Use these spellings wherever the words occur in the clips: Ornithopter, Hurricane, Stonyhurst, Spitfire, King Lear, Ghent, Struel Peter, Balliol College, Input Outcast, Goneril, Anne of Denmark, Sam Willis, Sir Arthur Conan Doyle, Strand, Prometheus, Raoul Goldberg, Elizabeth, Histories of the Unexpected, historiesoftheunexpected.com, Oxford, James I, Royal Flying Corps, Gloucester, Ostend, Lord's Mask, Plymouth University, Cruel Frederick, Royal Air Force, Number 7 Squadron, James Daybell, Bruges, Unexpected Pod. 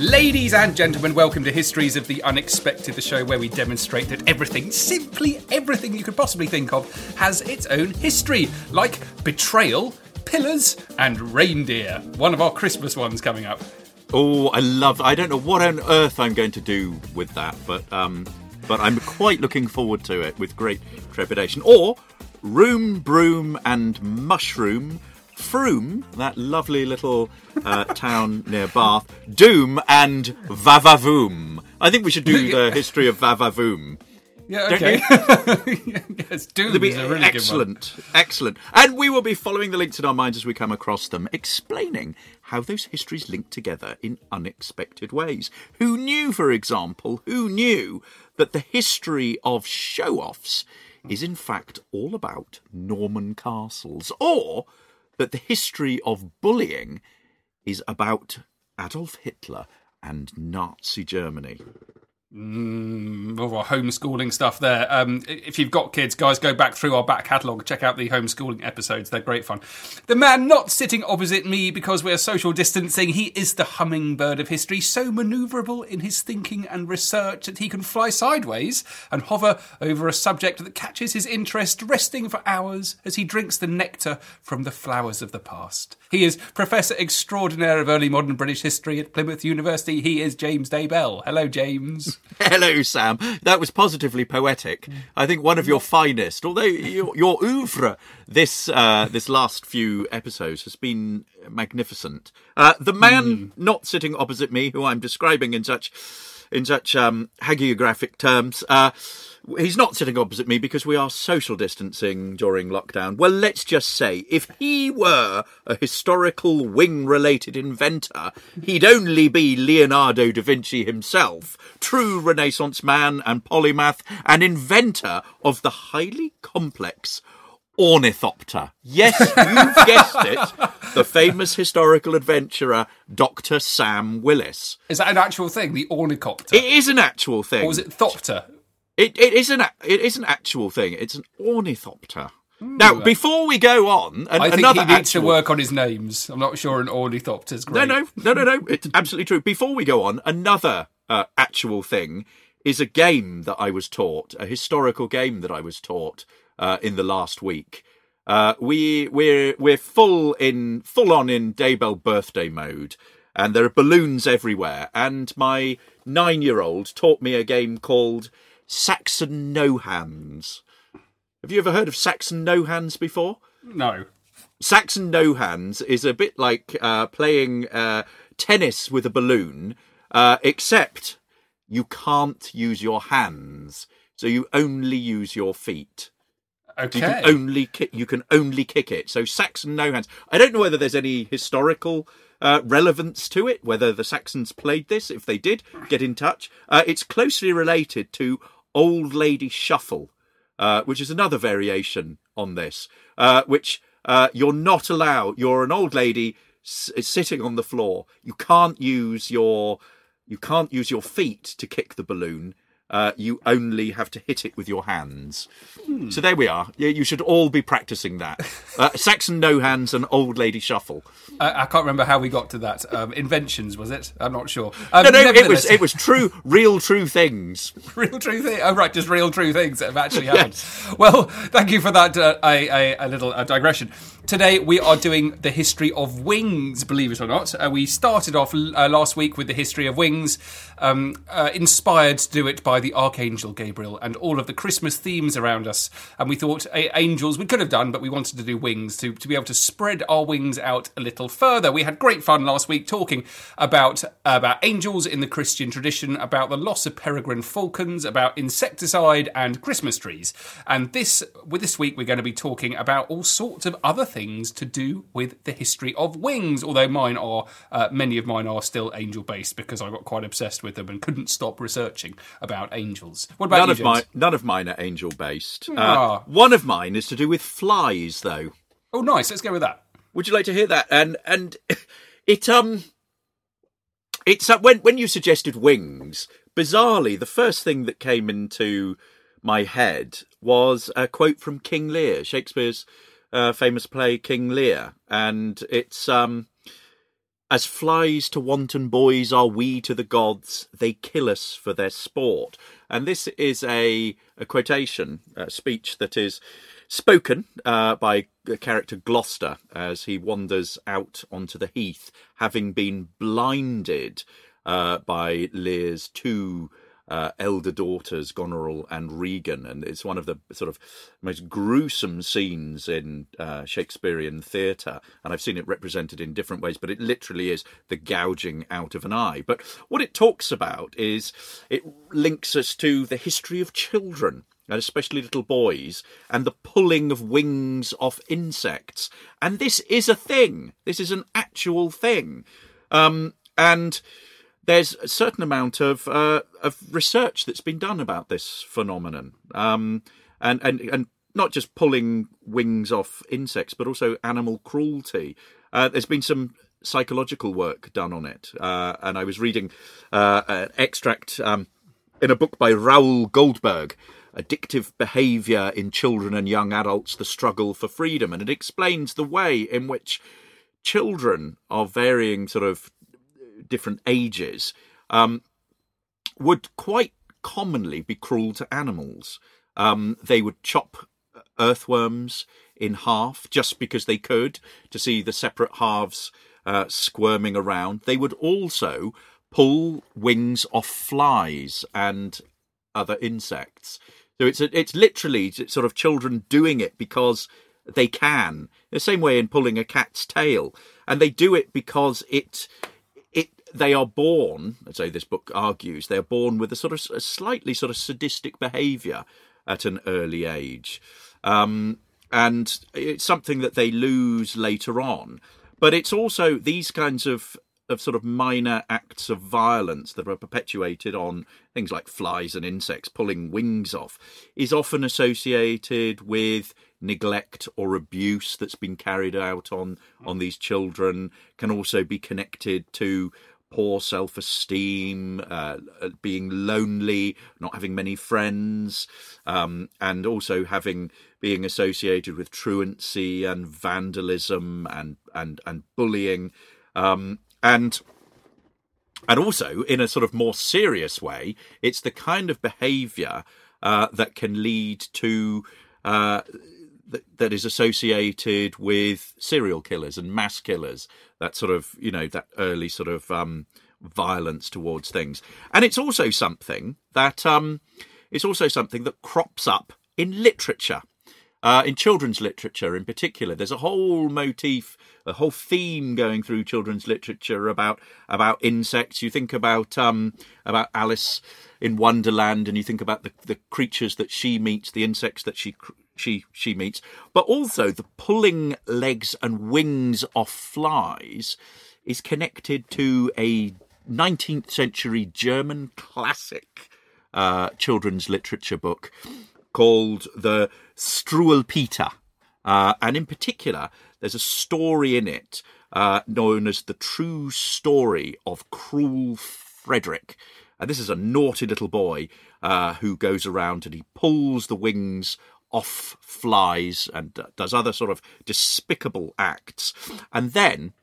Ladies and gentlemen, welcome to Histories of the Unexpected, the show where we demonstrate that everything, simply everything you could possibly think of, has its own history, like betrayal, pillars, and reindeer. One of our Christmas ones coming up. Oh, I love that. I don't know what on earth I'm going to do with that, but I'm quite looking forward to it with great trepidation. Or room, broom, and mushroom. Froome, that lovely little town near Bath. Doom and Vavavoom. I think we should do the history of Vavavoom. Yeah, okay. Yes, Doom is a really excellent, good one. Excellent. And we will be following the links in our minds as we come across them, explaining how those histories link together in unexpected ways. Who knew, for example, who knew that the history of show-offs is in fact all about Norman castles? Or that the history of bullying is about Adolf Hitler and Nazi Germany. Well, homeschooling stuff there. If you've got kids, guys, go back through our back catalogue, check out the homeschooling episodes. They're great fun. The man not sitting opposite me because we're social distancing, he is the hummingbird of history, so manoeuvrable in his thinking and research that he can fly sideways and hover over a subject that catches his interest, resting for hours as he drinks the nectar from the flowers of the past. He is Professor Extraordinaire of Early Modern British History at Plymouth University. He is James Daybell. Hello, James. Hello, Sam. That was positively poetic. I think one of your finest, although your oeuvre this last few episodes has been magnificent. The man not sitting opposite me, who I'm describing in such hagiographic terms, he's not sitting opposite me because we are social distancing during lockdown. Well, let's just say, if he were a historical wing-related inventor, he'd only be Leonardo da Vinci himself, true Renaissance man and polymath, and inventor of the highly complex Ornithopter. Yes, you've guessed it. The famous historical adventurer, Dr. Sam Willis. Is that an actual thing, the Ornithopter? It is an actual thing. Or was it Thopter? It is an actual thing. It's an Ornithopter. Now, before we go on, I think he needs to work on his names. I'm not sure an Ornithopter's great. No. It's absolutely true. Before we go on, another actual thing is a game that I was taught, a historical game that I was taught in the last week. We're full on in Daybell birthday mode, and there are balloons everywhere. And my 9-year-old taught me a game called Saxon No Hands. Have you ever heard of Saxon No Hands before? No. Saxon No Hands is a bit like playing tennis with a balloon, except you can't use your hands, so you only use your feet. Okay. You can only kick it. So Saxon No Hands. I don't know whether there's any historical relevance to it, whether the Saxons played this. If they did, get in touch. It's closely related to Old Lady Shuffle, which is another variation on this, which you're not allowed. You're an old lady sitting on the floor. You can't use your feet to kick the balloon. You only have to hit it with your hands. So there we are. You should all be practising that. Saxon No Hands and Old Lady Shuffle. I can't remember how we got to that. Inventions, was it? I'm not sure. It was real true things. Real true things. Oh, right, just real true things that have actually happened. Yes. Well, thank you for that, a little digression. Today we are doing the history of wings, believe it or not. We started off last week with the history of wings, inspired to do it by the Archangel Gabriel and all of the Christmas themes around us. And we thought angels we could have done, but we wanted to do wings to be able to spread our wings out a little further. We had great fun last week talking about angels in the Christian tradition, about the loss of peregrine falcons, about insecticide and Christmas trees. And this week we're going to be talking about all sorts of other things to do with the history of wings, although many of mine are still angel-based because I got quite obsessed with them and couldn't stop researching about angels. What about you, James? None of mine are angel-based. One of mine is to do with flies, though. Oh, nice. Let's go with that. Would you like to hear that? And it's when you suggested wings, bizarrely, the first thing that came into my head was a quote from King Lear, Shakespeare's famous play King Lear, and it's as flies to wanton boys are we to the gods, they kill us for their sport. And this is a quotation, a speech that is spoken by the character Gloucester as he wanders out onto the heath, having been blinded by Lear's two elder daughters, Goneril and Regan, and it's one of the sort of most gruesome scenes in Shakespearean theatre, and I've seen it represented in different ways, but it literally is the gouging out of an eye. But what it talks about is it links us to the history of children, and especially little boys, and the pulling of wings off insects. And this is a thing. This is an actual thing. And there's a certain amount of research that's been done about this phenomenon, and not just pulling wings off insects, but also animal cruelty. There's been some psychological work done on it, and I was reading an extract in a book by Raoul Goldberg, Addictive Behaviour in Children and Young Adults, The Struggle for Freedom, and it explains the way in which children are varying sort of different ages would quite commonly be cruel to animals. They would chop earthworms in half just because they could, to see the separate halves squirming around. They would also pull wings off flies and other insects. So it's literally sort of children doing it because they can, the same way in pulling a cat's tail, and they do it because they are born, as this book argues, they are born with a slightly sort of sadistic behaviour at an early age. And it's something that they lose later on. But it's also these kinds of sort of minor acts of violence that are perpetuated on things like flies and insects, pulling wings off, is often associated with neglect or abuse that's been carried out on these children, can also be connected to poor self-esteem, being lonely, not having many friends, and also being associated with truancy and vandalism and bullying, and also in a sort of more serious way, it's the kind of behaviour that can lead to that is associated with serial killers and mass killers, that sort of, you know, that early sort of violence towards things. And it's also something that crops up in literature, in children's literature in particular. There's a whole motif, a whole theme going through children's literature about insects. You think about Alice in Wonderland, and you think about the creatures that she meets, the insects that she meets, but also the pulling legs and wings off flies is connected to a 19th century German classic children's literature book called the Struel Peter. And in particular, there's a story in it known as The True Story of Cruel Frederick. And this is a naughty little boy who goes around and he pulls the wings off flies and does other sort of despicable acts, and then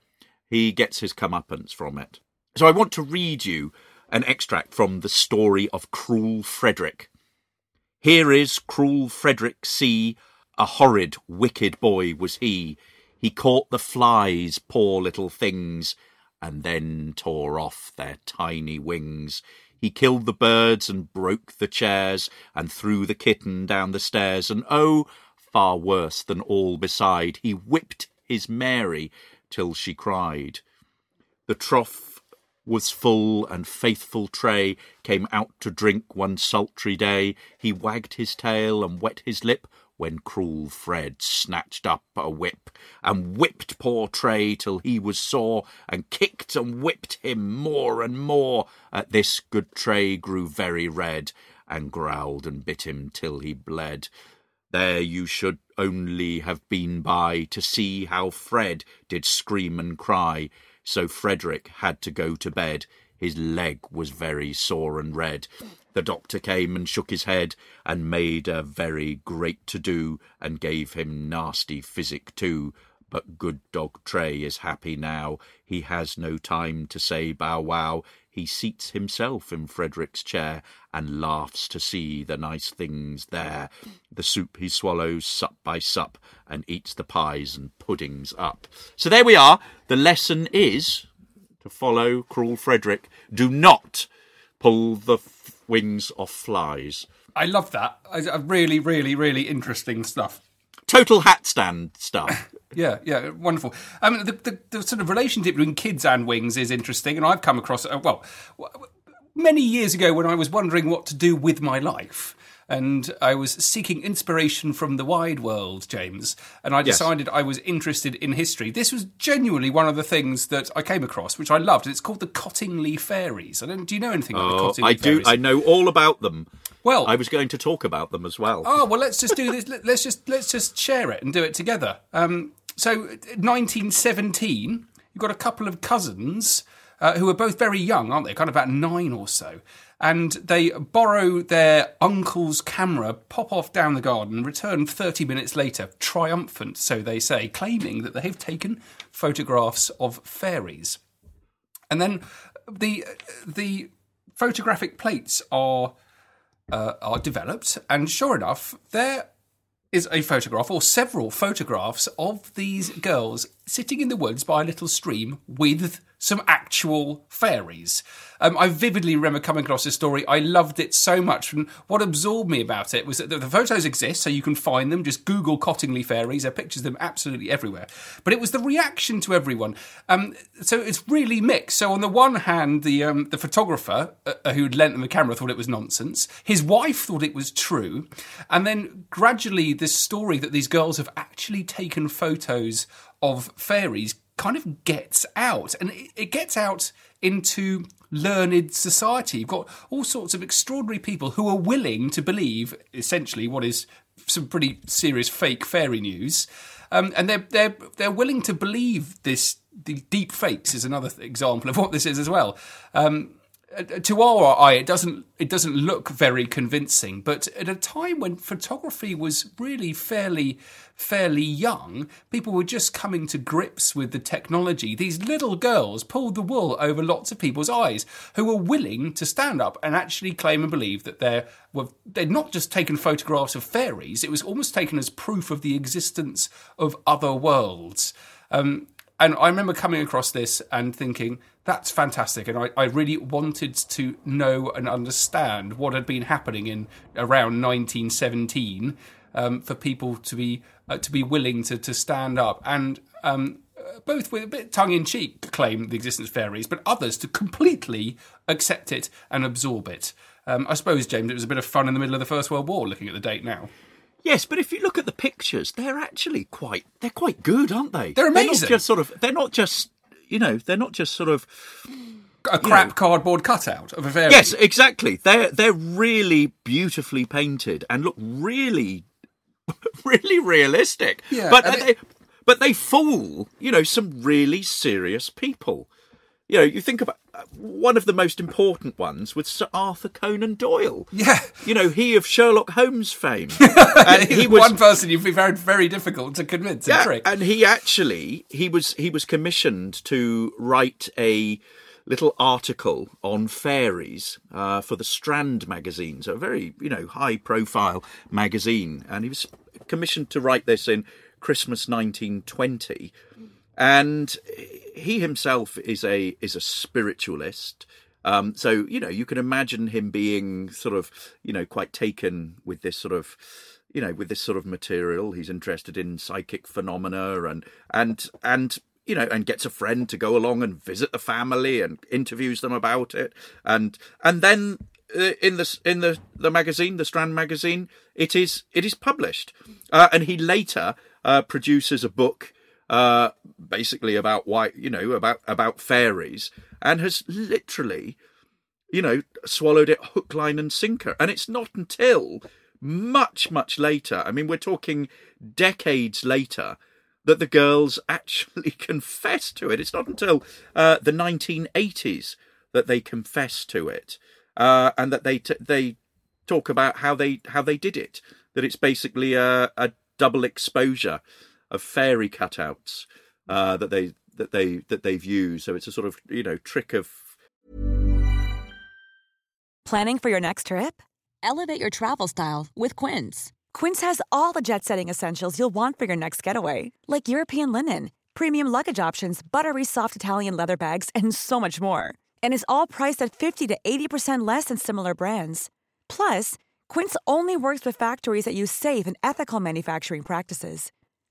he gets his comeuppance from it. So I want to read you an extract from The Story of Cruel Frederick. Here is Cruel Frederick C. A horrid, wicked boy was he. He caught the flies, poor little things, and then tore off their tiny wings. He killed the birds and broke the chairs, and threw the kitten down the stairs, and oh, far worse than all beside, he whipped his Mary till she cried. The trough was full, and faithful Tray came out to drink one sultry day. He wagged his tail and wet his lip, when cruel Fred snatched up a whip, and whipped poor Tray till he was sore, and kicked and whipped him more and more. At this good Tray grew very red, and growled and bit him till he bled. There you should only have been by, to see how Fred did scream and cry. So Frederick had to go to bed. His leg was very sore and red. The doctor came and shook his head, and made a very great to-do, and gave him nasty physic too. But good dog Tray is happy now. He has no time to say bow-wow. He seats himself in Frederick's chair, and laughs to see the nice things there. The soup he swallows sup by sup, and eats the pies and puddings up. So there we are. The lesson is to follow Cruel Frederick. Do not pull the wings off flies. I love that. Really, really, really interesting stuff. Total hat stand stuff. Yeah, wonderful. The sort of relationship between kids and wings is interesting, and I've come across many years ago when I was wondering what to do with my life, and I was seeking inspiration from the wide world, James, and I decided I was interested in history. This was genuinely one of the things that I came across, which I loved. It's called the Cottingley Fairies. Do you know anything about the Cottingley Fairies? I do. I know all about them. Well, I was going to talk about them as well. Oh, well, let's just do this. Let's just share it and do it together. So, 1917, you've got a couple of cousins who are both very young, aren't they? Kind of about 9 or so. And they borrow their uncle's camera, pop off down the garden, return 30 minutes later, triumphant, so they say, claiming that they have taken photographs of fairies. And then the photographic plates are developed, and sure enough, there is a photograph, or several photographs, of these girls sitting in the woods by a little stream with some actual fairies. I vividly remember coming across this story. I loved it so much. And what absorbed me about it was that the photos exist, so you can find them. Just Google Cottingley Fairies. There are pictures of them absolutely everywhere. But it was the reaction to everyone. So it's really mixed. So on the one hand, the photographer who'd lent them a camera thought it was nonsense. His wife thought it was true. And then gradually this story that these girls have actually taken photos of fairies kind of gets out, and it gets out into learned society. You've got all sorts of extraordinary people who are willing to believe, essentially, what is some pretty serious fake fairy news, and they're willing to believe this. The deep fakes is another example of what this is as well. To our eye, it doesn't look very convincing, but at a time when photography was really fairly young, people were just coming to grips with the technology. These little girls pulled the wool over lots of people's eyes who were willing to stand up and actually claim and believe that they'd not just taken photographs of fairies, it was almost taken as proof of the existence of other worlds. And I remember coming across this and thinking, that's fantastic. And I really wanted to know and understand what had been happening in around 1917 for people to be willing to stand up and both with a bit tongue-in-cheek claim the existence of fairies, but others to completely accept it and absorb it. I suppose, James, it was a bit of fun in the middle of the First World War, looking at the date now. Yes, but if you look at the pictures, they're actually quite good, aren't they? They're amazing. They're not just a crap cardboard cutout of a fairy. Yes, exactly. They're really beautifully painted and look really realistic. Yeah, but they fool, some really serious people. You think about one of the most important ones with Sir Arthur Conan Doyle. Yeah. He of Sherlock Holmes fame. And he was one person you'd be very, very difficult to convince and trick. And he was commissioned to write a little article on fairies for the Strand magazine, so a very, high-profile magazine. And he was commissioned to write this in Christmas 1920, and he himself is a spiritualist. So, you know, you can imagine him being sort of, you know, quite taken with this sort of, you know, with this sort of material. He's interested in psychic phenomena and you know, and gets a friend to go along and visit the family and interviews them about it. And then in the magazine, the Strand magazine, it is published. And he later produces a book basically about why, you know, about fairies, and has literally, you know, swallowed it hook, line and sinker. And it's not until much, much later, I mean, we're talking decades later, that the girls actually confess to it. It's not until the 1980s that they confess to it, and that they talk about how they did it. That it's basically a double exposure of fairy cutouts that they've used. So it's a sort of, you know, trick of. Planning for your next trip? Elevate your travel style with Quince. Quince has all the jet-setting essentials you'll want for your next getaway, like European linen, premium luggage options, buttery soft Italian leather bags, and so much more. And is all priced at 50 to 80% less than similar brands. Plus, Quince only works with factories that use safe and ethical manufacturing practices.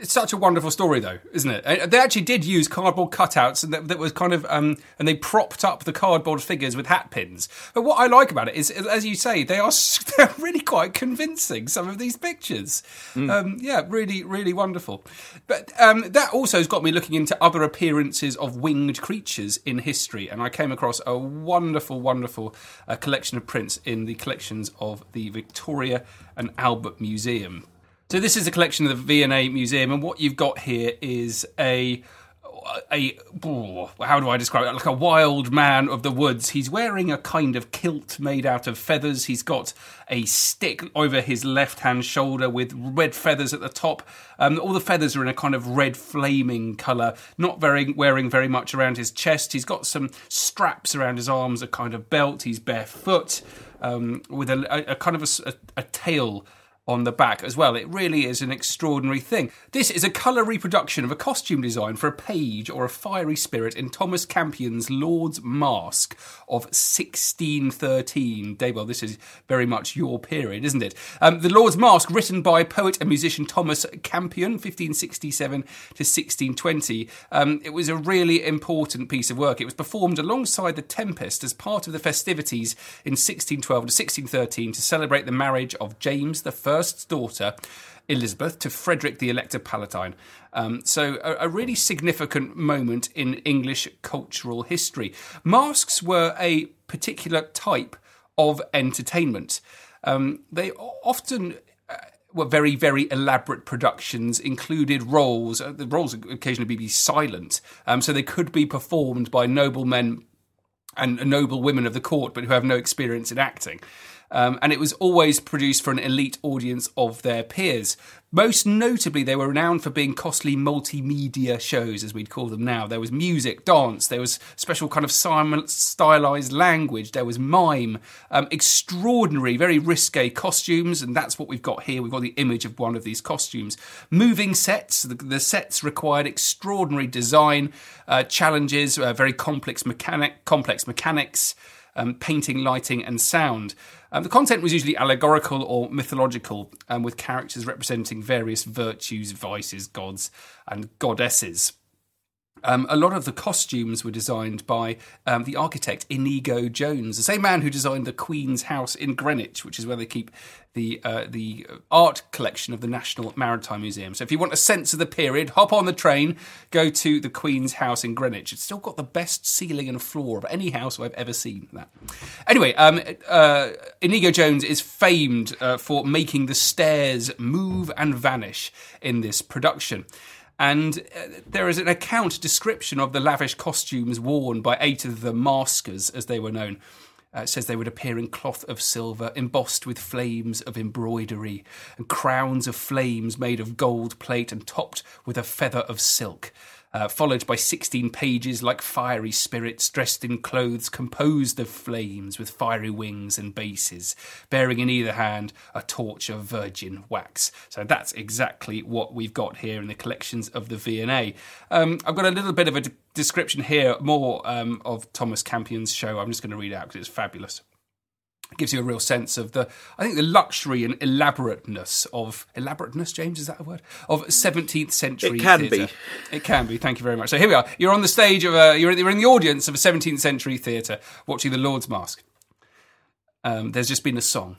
It's such a wonderful story, though, isn't it? They actually did use cardboard cutouts, and that was kind of, and they propped up the cardboard figures with hat pins. But what I like about it is, as you say, they're really quite convincing, some of these pictures. Yeah, really, really wonderful. But that also has got me looking into other appearances of winged creatures in history, and I came across a wonderful, wonderful collection of prints in the collections of the Victoria and Albert Museum. So this is a collection of the V&A Museum, and what you've got here is how do I describe it? Like a wild man of the woods. He's wearing a kind of kilt made out of feathers. He's got a stick over his left-hand shoulder with red feathers at the top. All the feathers are in a kind of red flaming colour, not wearing very much around his chest. He's got some straps around his arms, a kind of belt. He's barefoot with a kind of a tail on the back as well. It really is an extraordinary thing. This is a colour reproduction of a costume design for a page or a fiery spirit in Thomas Campion's Lord's Mask of 1613. Daybell, this is very much your period, isn't it? The Lord's Mask, written by poet and musician Thomas Campion, 1567 to 1620. It was a really important piece of work. It was performed alongside The Tempest as part of the festivities in 1612 to 1613 to celebrate the marriage of James I daughter, Elizabeth, to Frederick the Elector Palatine. So a really significant moment in English cultural history. Masks were a particular type of entertainment. They often were very, very elaborate productions, included roles. The roles occasionally be silent, so they could be performed by noblemen and noble women of the court, but who have no experience in acting. And it was always produced for an elite audience of their peers. Most notably, they were renowned for being costly multimedia shows, as we'd call them now. There was music, dance, there was special kind of stylised language, there was mime, extraordinary, very risque costumes, and that's what we've got here. We've got the image of one of these costumes. Moving sets, the sets required extraordinary design challenges, very complex mechanics, painting, lighting and sound. The content was usually allegorical or mythological, with characters representing various virtues, vices, gods and goddesses. A lot of the costumes were designed by the architect Inigo Jones, the same man who designed the Queen's House in Greenwich, which is where they keep the art collection of the National Maritime Museum. So if you want a sense of the period, hop on the train, go to the Queen's House in Greenwich. It's still got the best ceiling and floor of any house I've ever seen. That. Anyway, Inigo Jones is famed for making the stairs move and vanish in this production. And there is an account description of the lavish costumes worn by eight of the maskers, as they were known. says they would appear in cloth of silver, embossed with flames of embroidery, and crowns of flames made of gold plate and topped with a feather of silk, followed by 16 pages like fiery spirits dressed in clothes composed of flames with fiery wings and bases, bearing in either hand a torch of virgin wax. So that's exactly what we've got here in the collections of the V&A. I've got a little bit of a description here, more of Thomas Campion's show. I'm just going to read it out because it's fabulous. It gives you a real sense of the luxury and elaborateness, James, is that a word? Of 17th century theatre. It can be, thank you very much. So here we are. You're on the stage of you're in the audience of a 17th century theatre watching The Lord's Mask. There's just been a song.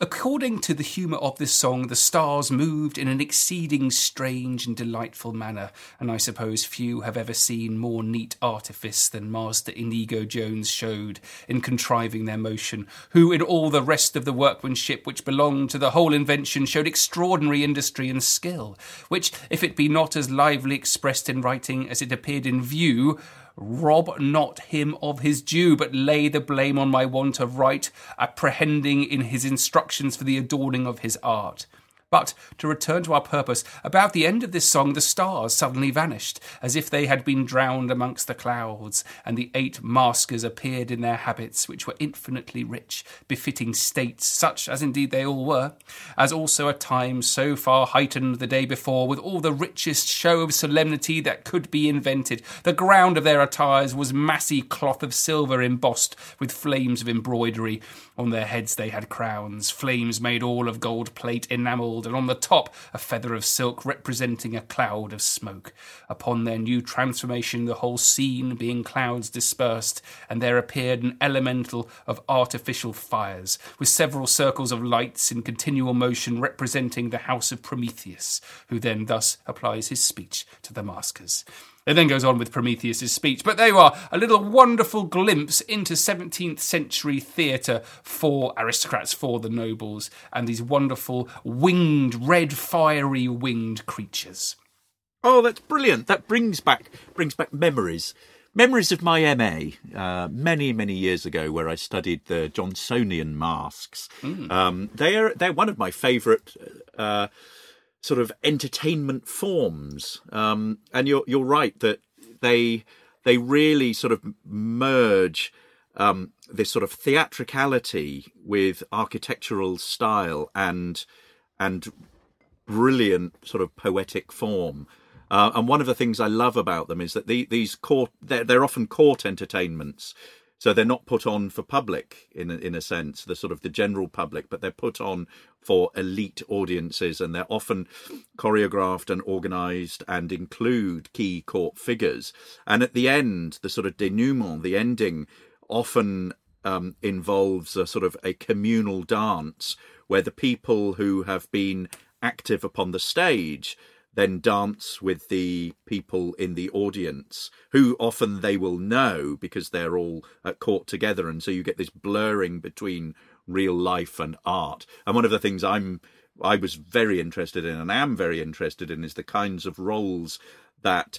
According to the humour of this song, the stars moved in an exceeding strange and delightful manner, and I suppose few have ever seen more neat artifice than Master Inigo Jones showed in contriving their motion, who in all the rest of the workmanship which belonged to the whole invention showed extraordinary industry and skill, which, if it be not as lively expressed in writing as it appeared in view, rob not him of his due, but lay the blame on my want of right, apprehending in his instructions for the adorning of his art. But to return to our purpose, about the end of this song the stars suddenly vanished, as if they had been drowned amongst the clouds, and the 8 maskers appeared in their habits, which were infinitely rich, befitting states, such as indeed they all were, as also a time so far heightened the day before, with all the richest show of solemnity that could be invented. The ground of their attires was massy cloth of silver embossed with flames of embroidery. On their heads they had crowns, flames made all of gold plate enamelled, and on the top a feather of silk representing a cloud of smoke. Upon their new transformation, the whole scene being clouds dispersed, and there appeared an elemental of artificial fires, with several circles of lights in continual motion representing the house of Prometheus, who then thus applies his speech to the maskers. It then goes on with Prometheus's speech, but there you are, a little wonderful glimpse into 17th century theatre for aristocrats, for the nobles, and these wonderful winged, red, fiery winged creatures. Oh, that's brilliant. That brings back memories. Memories of my MA, many, many years ago, where I studied the Johnsonian masks. They're one of my favourite sort of entertainment forms, and you're right that they really sort of merge this sort of theatricality with architectural style and brilliant sort of poetic form. And one of the things I love about them is that these court they're often court entertainments, so they're not put on for public in a sense, the sort of the general public, but they're put on for elite audiences, and they're often choreographed and organised and include key court figures. And at the end, the sort of denouement, the ending, often involves a sort of a communal dance where the people who have been active upon the stage then dance with the people in the audience, who often they will know because they're all at court together. And so you get this blurring between real life and art. And one of the things I was very interested in and am very interested in is the kinds of roles that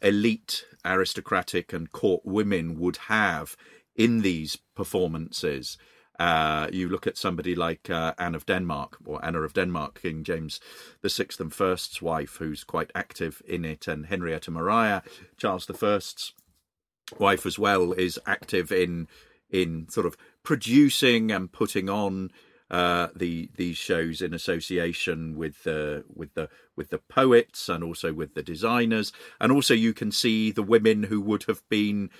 elite, aristocratic and court women would have in these performances. You look at somebody like Anna of Denmark, King James VI and I's wife, who's quite active in it, and Henrietta Maria, Charles I's wife as well, is active in sort of producing and putting on these shows in association with the poets and also with the designers. And also you can see the women who would have been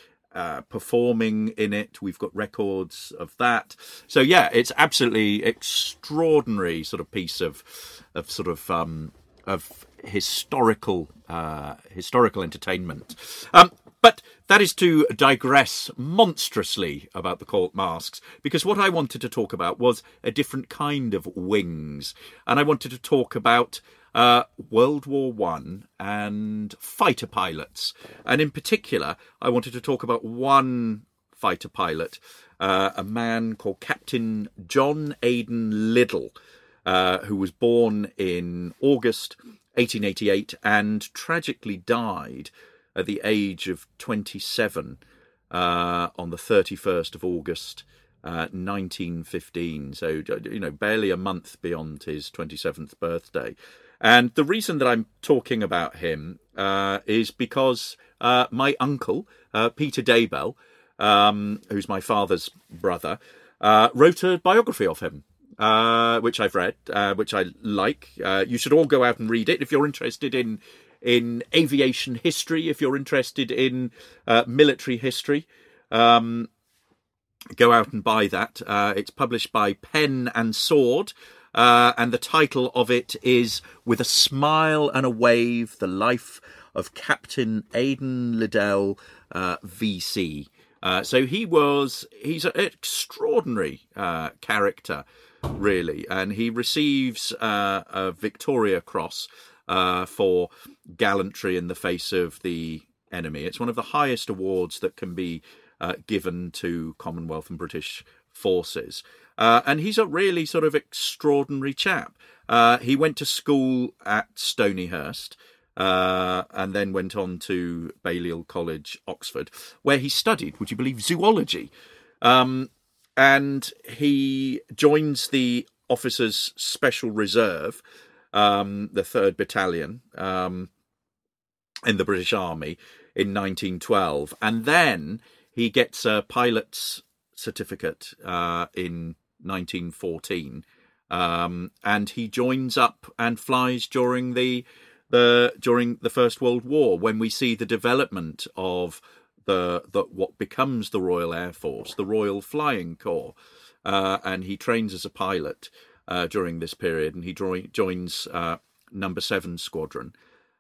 performing in it. We've got records of that. So yeah, it's absolutely extraordinary sort of piece of sort of historical entertainment. But that is to digress monstrously about the court masks, because what I wanted to talk about was a different kind of wings. And I wanted to talk about World War One and fighter pilots. And in particular, I wanted to talk about one fighter pilot, a man called Captain John Aidan Liddell, who was born in August 1888 and tragically died at the age of 27 on the 31st of August 1915. So, you know, barely a month beyond his 27th birthday. And the reason that I'm talking about him is because my uncle, Peter Daybell, who's my father's brother, wrote a biography of him, which I've read, which I like. You should all go out and read it if you're interested in aviation history, if you're interested in military history. Go out and buy that. It's published by Pen and Sword, and the title of it is With a Smile and a Wave, The Life of Captain Aidan Liddell, VC. So he's an extraordinary character, really, and he receives a Victoria Cross for gallantry in the face of the enemy. It's one of the highest awards that can be given to Commonwealth and British forces. And he's a really sort of extraordinary chap. He went to school at Stonyhurst, and then went on to Balliol College, Oxford, where he studied, would you believe, zoology. And he joins the Officers' Special Reserve, the 3rd Battalion, in the British Army in 1912. And then he gets a pilot's certificate in 1914, and he joins up and flies during the First World War, when we see the development of what becomes the Royal Air Force, the Royal Flying Corps, and he trains as a pilot during this period, and he joins Number 7 Squadron,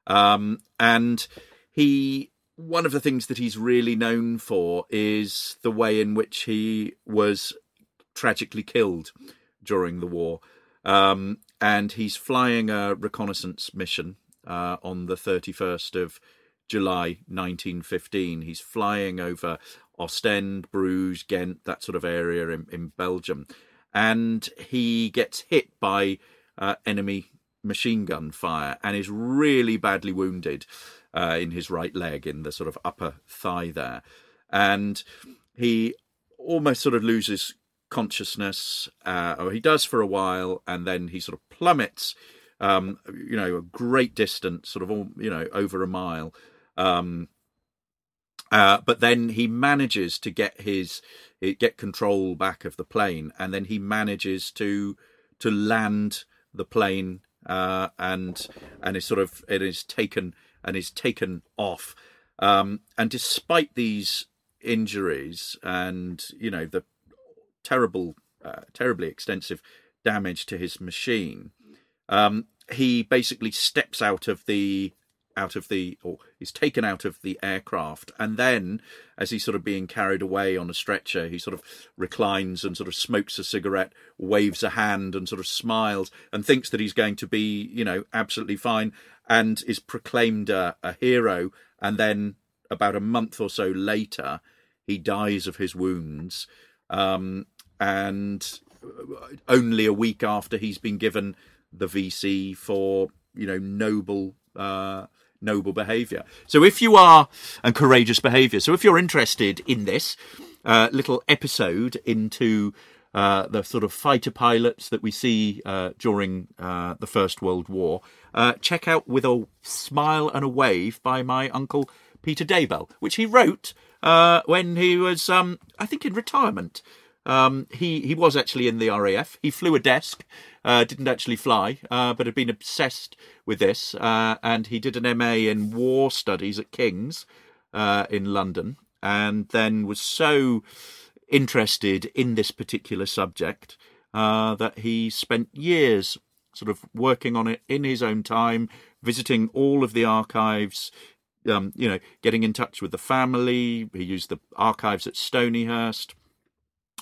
and he. One of the things that he's really known for is the way in which he was tragically killed during the war. And he's flying a reconnaissance mission on the 31st of July 1915. He's flying over Ostend, Bruges, Ghent, that sort of area in Belgium. And he gets hit by enemy machine gun fire and is really badly wounded in his right leg, in the sort of upper thigh there. And he almost sort of loses consciousness, or he does for a while, and then he sort of plummets, you know, a great distance, sort of, you know, over a mile. But then he manages to get control back of the plane, and then he manages to land the plane, and is sort of, it is taken... and is taken off. And despite these injuries and, you know, the terrible, terribly extensive damage to his machine, he basically steps or is taken out of the aircraft. And then, as he's sort of being carried away on a stretcher, he sort of reclines and sort of smokes a cigarette, waves a hand and sort of smiles and thinks that he's going to be, you know, absolutely fine, and is proclaimed a hero. And then about a month or so later, he dies of his wounds. And only a week after, he's been given the VC for, you know, noble behaviour. So if you are, and courageous behaviour. So if you're interested in this little episode into the sort of fighter pilots that we see during the First World War, check out With a Smile and a Wave by my uncle Peter Daybell, which he wrote when he was, I think, in retirement. He was actually in the RAF. He flew a desk, didn't actually fly, but had been obsessed with this. And he did an MA in War Studies at King's in London, and then was so interested in this particular subject that he spent years sort of working on it in his own time, visiting all of the archives, you know, getting in touch with the family. He used the archives at Stonyhurst.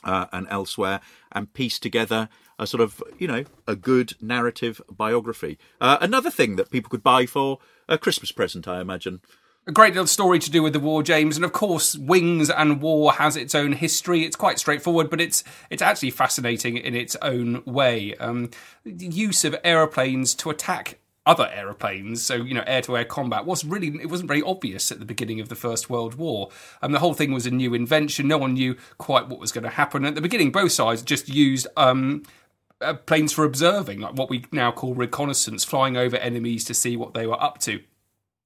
And elsewhere, and piece together a sort of, you know, a good narrative biography. Another thing that people could buy for a Christmas present, I imagine. A great little story to do with the war, James. And of course, Wings and War has its own history. It's quite straightforward, but it's actually fascinating in its own way. The use of aeroplanes to attack other aeroplanes, so, you know, air-to-air combat wasn't very obvious at the beginning of the First World War. And the whole thing was a new invention. No one knew quite what was going to happen. At the beginning, both sides just used planes for observing, like what we now call reconnaissance, flying over enemies to see what they were up to.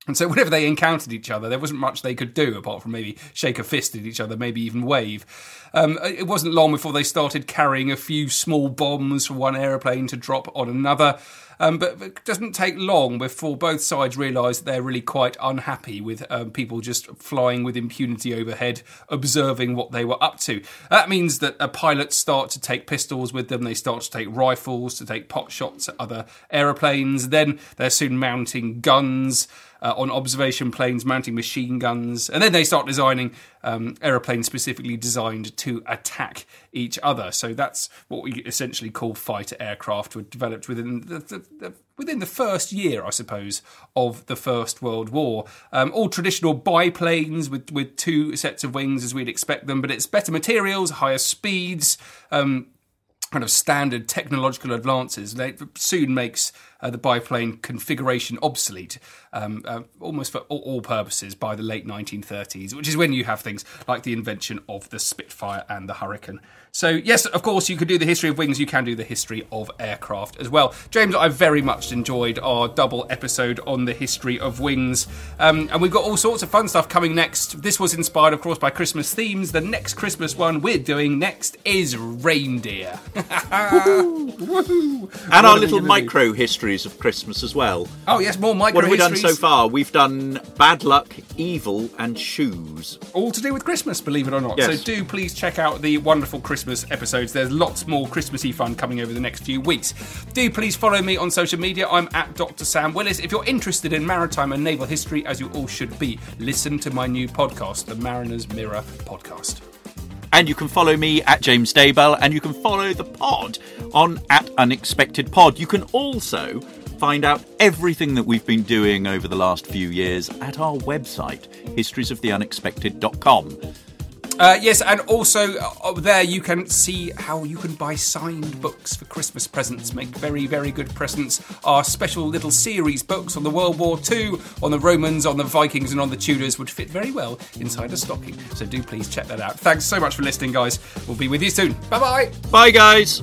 And so whenever they encountered each other, there wasn't much they could do apart from maybe shake a fist at each other, maybe even wave. It wasn't long before they started carrying a few small bombs from one aeroplane to drop on another. But it doesn't take long before both sides realise that they're really quite unhappy with people just flying with impunity overhead, observing what they were up to. That means that pilots start to take pistols with them, they start to take rifles, to take pot shots at other aeroplanes. Then they're soon mounting guns on observation planes, mounting machine guns. And then they start designing aeroplanes specifically designed to attack each other. So that's what we essentially call fighter aircraft, were developed within the first year, I suppose, of the First World War. All traditional biplanes with two sets of wings as we'd expect them, but it's better materials, higher speeds, kind of standard technological advances. It soon makes the biplane configuration obsolete, almost for all purposes, by the late 1930s, which is when you have things like the invention of the Spitfire and the Hurricane. So, yes, of course, you could do the history of wings, you can do the history of aircraft as well. James, I very much enjoyed our double episode on the history of wings, and we've got all sorts of fun stuff coming next. This was inspired, of course, by Christmas themes. The next Christmas one we're doing next is reindeer. Woohoo! Woohoo! And our little micro history of Christmas as well. Oh yes, more micro. What have we done so far? We've done bad luck, evil, and shoes. All to do with Christmas, believe it or not. Yes. So do please check out the wonderful Christmas episodes. There's lots more Christmassy fun coming over the next few weeks. Do please follow me on social media. I'm at Dr. Sam Willis. If you're interested in maritime and naval history, as you all should be, listen to my new podcast, the Mariner's Mirror Podcast. And you can follow me at James Daybell, and you can follow the pod on at Unexpected Pod. You can also find out everything that we've been doing over the last few years at our website, historiesoftheunexpected.com. Yes, and also there you can see how you can buy signed books for Christmas presents. Make very, very good presents. Our special little series books on the World War II, on the Romans, on the Vikings and on the Tudors would fit very well inside a stocking. So do please check that out. Thanks so much for listening, guys. We'll be with you soon. Bye-bye. Bye, guys.